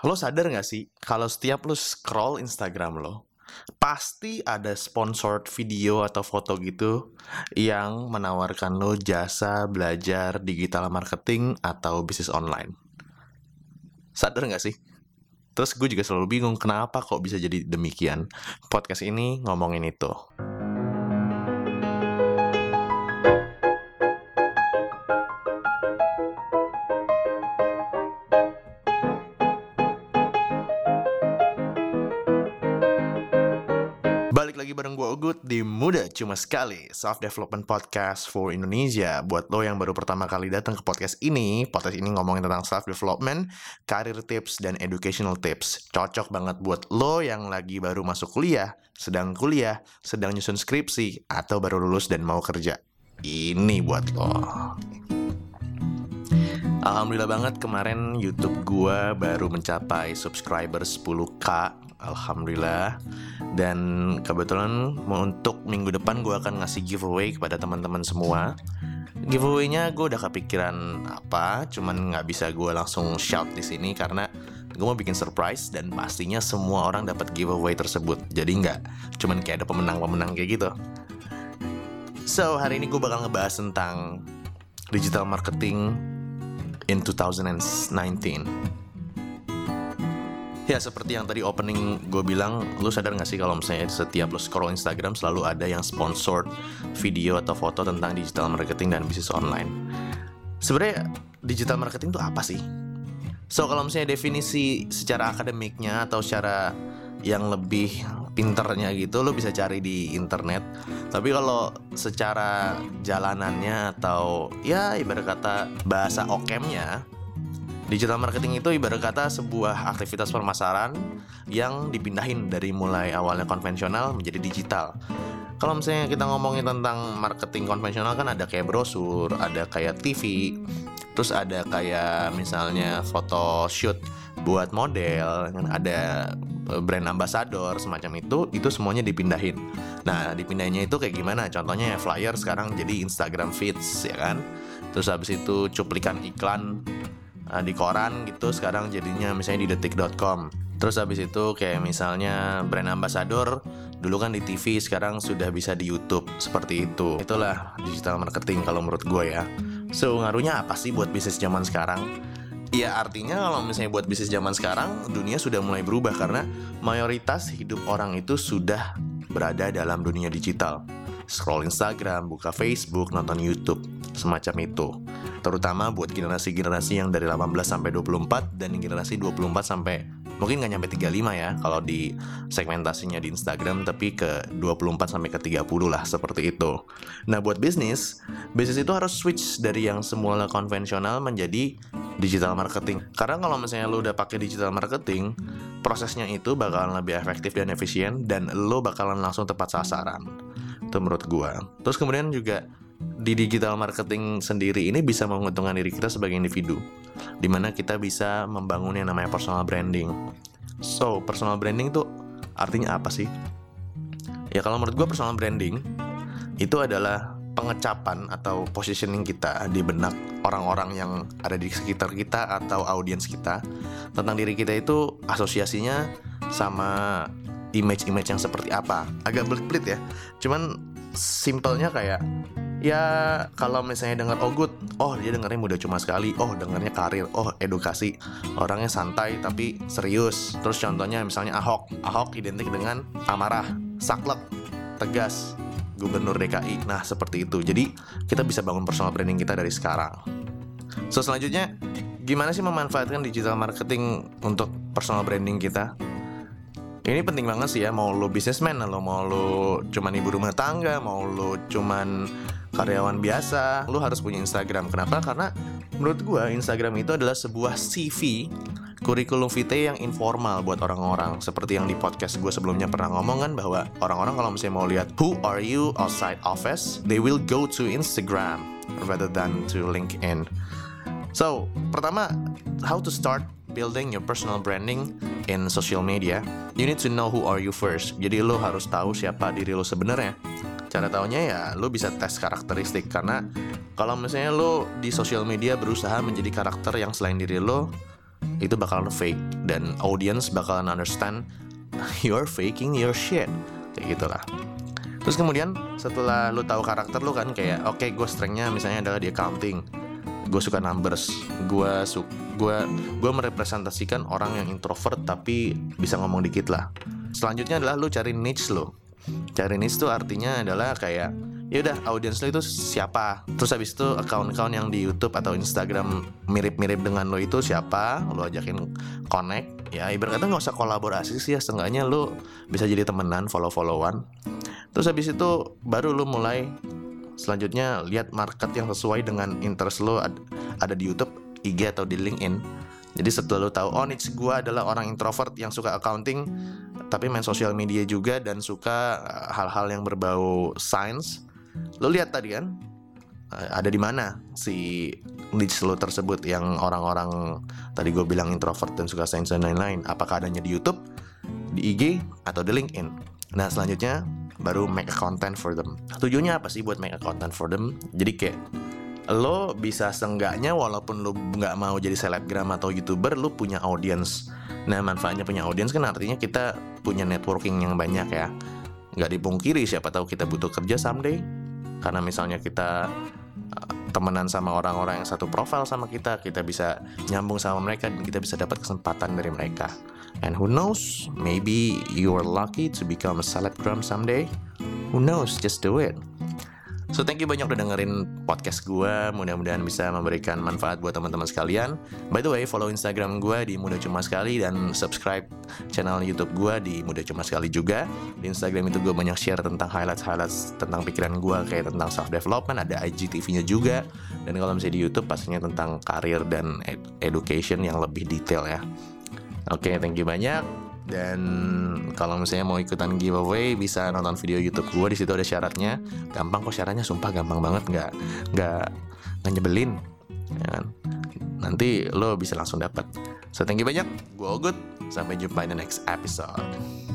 Lo sadar gak sih, kalau setiap lo scroll Instagram lo, pasti ada sponsored video atau foto gitu yang menawarkan lo jasa belajar digital marketing atau bisnis online. Sadar gak sih? Terus gue juga selalu bingung kenapa kok bisa jadi demikian. Podcast ini ngomongin itu. Bareng gue Ogut di Muda Cuma Sekali, self-development podcast for Indonesia. Buat lo yang baru pertama kali datang ke podcast ini ngomongin tentang self-development, career tips, dan educational tips. Cocok banget buat lo yang lagi baru masuk kuliah, sedang nyusun skripsi, atau baru lulus dan mau kerja. Ini buat lo. Alhamdulillah banget kemarin YouTube gue baru mencapai subscriber 10k. Alhamdulillah. Dan kebetulan untuk minggu depan gue akan ngasih giveaway kepada teman-teman semua. Giveaway-nya gue udah kepikiran apa, cuman gak bisa gue langsung shout di sini karena gue mau bikin surprise dan pastinya semua orang dapat giveaway tersebut. Jadi gak cuman kayak ada pemenang-pemenang kayak gitu. So, hari ini gue bakal ngebahas tentang digital marketing in 2019. Ya, seperti yang tadi opening gue bilang, lu sadar gak sih kalau misalnya setiap lu scroll Instagram selalu ada yang sponsored video atau foto tentang digital marketing dan bisnis online. Sebenarnya digital marketing itu apa sih? So, kalau misalnya definisi secara akademiknya atau secara yang lebih pinternya gitu, lu bisa cari di internet. Tapi kalau secara jalanannya atau ya ibarat kata bahasa okemnya, digital marketing itu ibarat kata sebuah aktivitas pemasaran yang dipindahin dari mulai awalnya konvensional menjadi digital. Kalau misalnya kita ngomongin tentang marketing konvensional kan ada kayak brosur, ada kayak TV, terus ada kayak misalnya foto shoot buat model, ada brand ambassador semacam itu semuanya dipindahin. Nah, dipindahinnya itu kayak gimana? Contohnya flyer sekarang jadi Instagram feeds, ya kan? Terus habis itu cuplikan iklan di koran gitu sekarang jadinya misalnya di detik.com. Terus habis itu kayak misalnya brand ambassador dulu kan di TV, sekarang sudah bisa di YouTube. Seperti itu. Itulah digital marketing kalau menurut gue ya. So, ngaruhnya apa sih buat bisnis zaman sekarang? Ya, artinya kalau misalnya buat bisnis zaman sekarang, dunia sudah mulai berubah karena mayoritas hidup orang itu sudah berada dalam dunia digital. Scroll Instagram, buka Facebook, nonton YouTube, semacam itu. Terutama buat generasi-generasi yang dari 18-24 dan generasi 24 sampai mungkin nggak nyampe 35 ya kalau di segmentasinya di Instagram, tapi ke 24 sampai ke 30 lah, seperti itu. Nah, buat bisnis itu harus switch dari yang semula konvensional menjadi digital marketing. Karena kalau misalnya lo udah pakai digital marketing, prosesnya itu bakalan lebih efektif dan efisien dan lo bakalan langsung tepat sasaran. Itu menurut gua. Terus kemudian juga di digital marketing sendiri ini bisa menguntungkan diri kita sebagai individu, di mana kita bisa membangun yang namanya personal branding. So, personal branding itu artinya apa sih? Ya, kalau menurut gue personal branding itu adalah pengecapan atau positioning kita di benak orang-orang yang ada di sekitar kita atau audiens kita tentang diri kita itu asosiasinya sama image-image yang seperti apa. Agak belit-belit ya, cuman simpelnya kayak ya kalau misalnya dengar Ogut, oh dia dengarnya Muda Cuma Sekali, oh dengarnya karir, oh edukasi, orangnya santai tapi serius. Terus contohnya misalnya Ahok identik dengan amarah, saklek, tegas, gubernur DKI. Nah, seperti itu. Jadi kita bisa bangun personal branding kita dari sekarang. So, selanjutnya gimana sih memanfaatkan digital marketing untuk personal branding kita? Ini penting banget sih ya, mau lo businessman, mau lo cuman ibu rumah tangga, mau lo cuman karyawan biasa, lu harus punya Instagram. Kenapa? Karena menurut gua Instagram itu adalah sebuah CV, kurikulum vitae yang informal buat orang-orang. Seperti yang di podcast gua sebelumnya pernah ngomong kan, bahwa orang-orang kalau misalnya mau lihat who are you outside office, they will go to Instagram rather than to LinkedIn. So, pertama, how to start building your personal branding in social media. You need to know who are you first. Jadi lu harus tahu siapa diri lu sebenarnya. Cara taunya ya lu bisa tes karakteristik, karena kalau misalnya lu di social media berusaha menjadi karakter yang selain diri lu, itu bakalan fake dan audience bakalan understand you're faking your shit, kayak gitulah. Terus kemudian setelah lu tahu karakter lu kan, kayak oke, gue strengthnya misalnya adalah di accounting, gue suka numbers, gue merepresentasikan orang yang introvert tapi bisa ngomong dikit lah. Selanjutnya adalah lu cari niche lo. Cari niche tuh artinya adalah kayak ya udah, audiens lo itu siapa, terus habis itu account-account yang di YouTube atau Instagram mirip-mirip dengan lo itu siapa, lo ajakin connect. Ya ibarat kata nggak usah kolaborasi sih ya, setengahnya lo bisa jadi temenan, follow-followan. Terus habis itu baru lo mulai selanjutnya lihat market yang sesuai dengan interest lo, ada di YouTube, IG atau di LinkedIn. Jadi setelah lo tahu oh niche gue adalah orang introvert yang suka accounting tapi main sosial media juga dan suka hal-hal yang berbau science, lo lihat tadi kan ada di mana si niche lo tersebut yang orang-orang tadi gue bilang introvert dan suka sains dan lain-lain, apakah adanya di YouTube, di IG atau di LinkedIn. Nah selanjutnya baru make a content for them. Tujuannya apa sih buat make a content for them? Jadi kayak lo bisa seenggaknya walaupun lo nggak mau jadi selebgram atau youtuber, lo punya audience. Nah manfaatnya punya audience kan artinya kita punya networking yang banyak ya. Nggak dipungkiri siapa tahu kita butuh kerja someday, karena misalnya kita temenan sama orang-orang yang satu profil sama kita, kita bisa nyambung sama mereka dan kita bisa dapat kesempatan dari mereka. And who knows, maybe you are lucky to become a celebgram someday. Who knows, just do it. So thank you banyak udah dengerin podcast gue. Mudah-mudahan bisa memberikan manfaat buat teman-teman sekalian. By the way, follow Instagram gue di Muda Cuma Sekali dan subscribe channel YouTube gue di Muda Cuma Sekali juga. Di Instagram itu gue banyak share tentang highlights tentang pikiran gue, kayak tentang self development, ada IGTV-nya juga. Dan kalau misalnya di YouTube pastinya tentang karir dan education yang lebih detail ya. Oke, thank you banyak. Dan kalau misalnya mau ikutan giveaway bisa nonton video YouTube gue, di situ ada syaratnya. Gampang kok syaratnya, sumpah gampang banget, nggak nyebelin. Ya, nanti lo bisa langsung dapat. So thank you banyak. Gue Ogut. Sampai jumpa di next episode.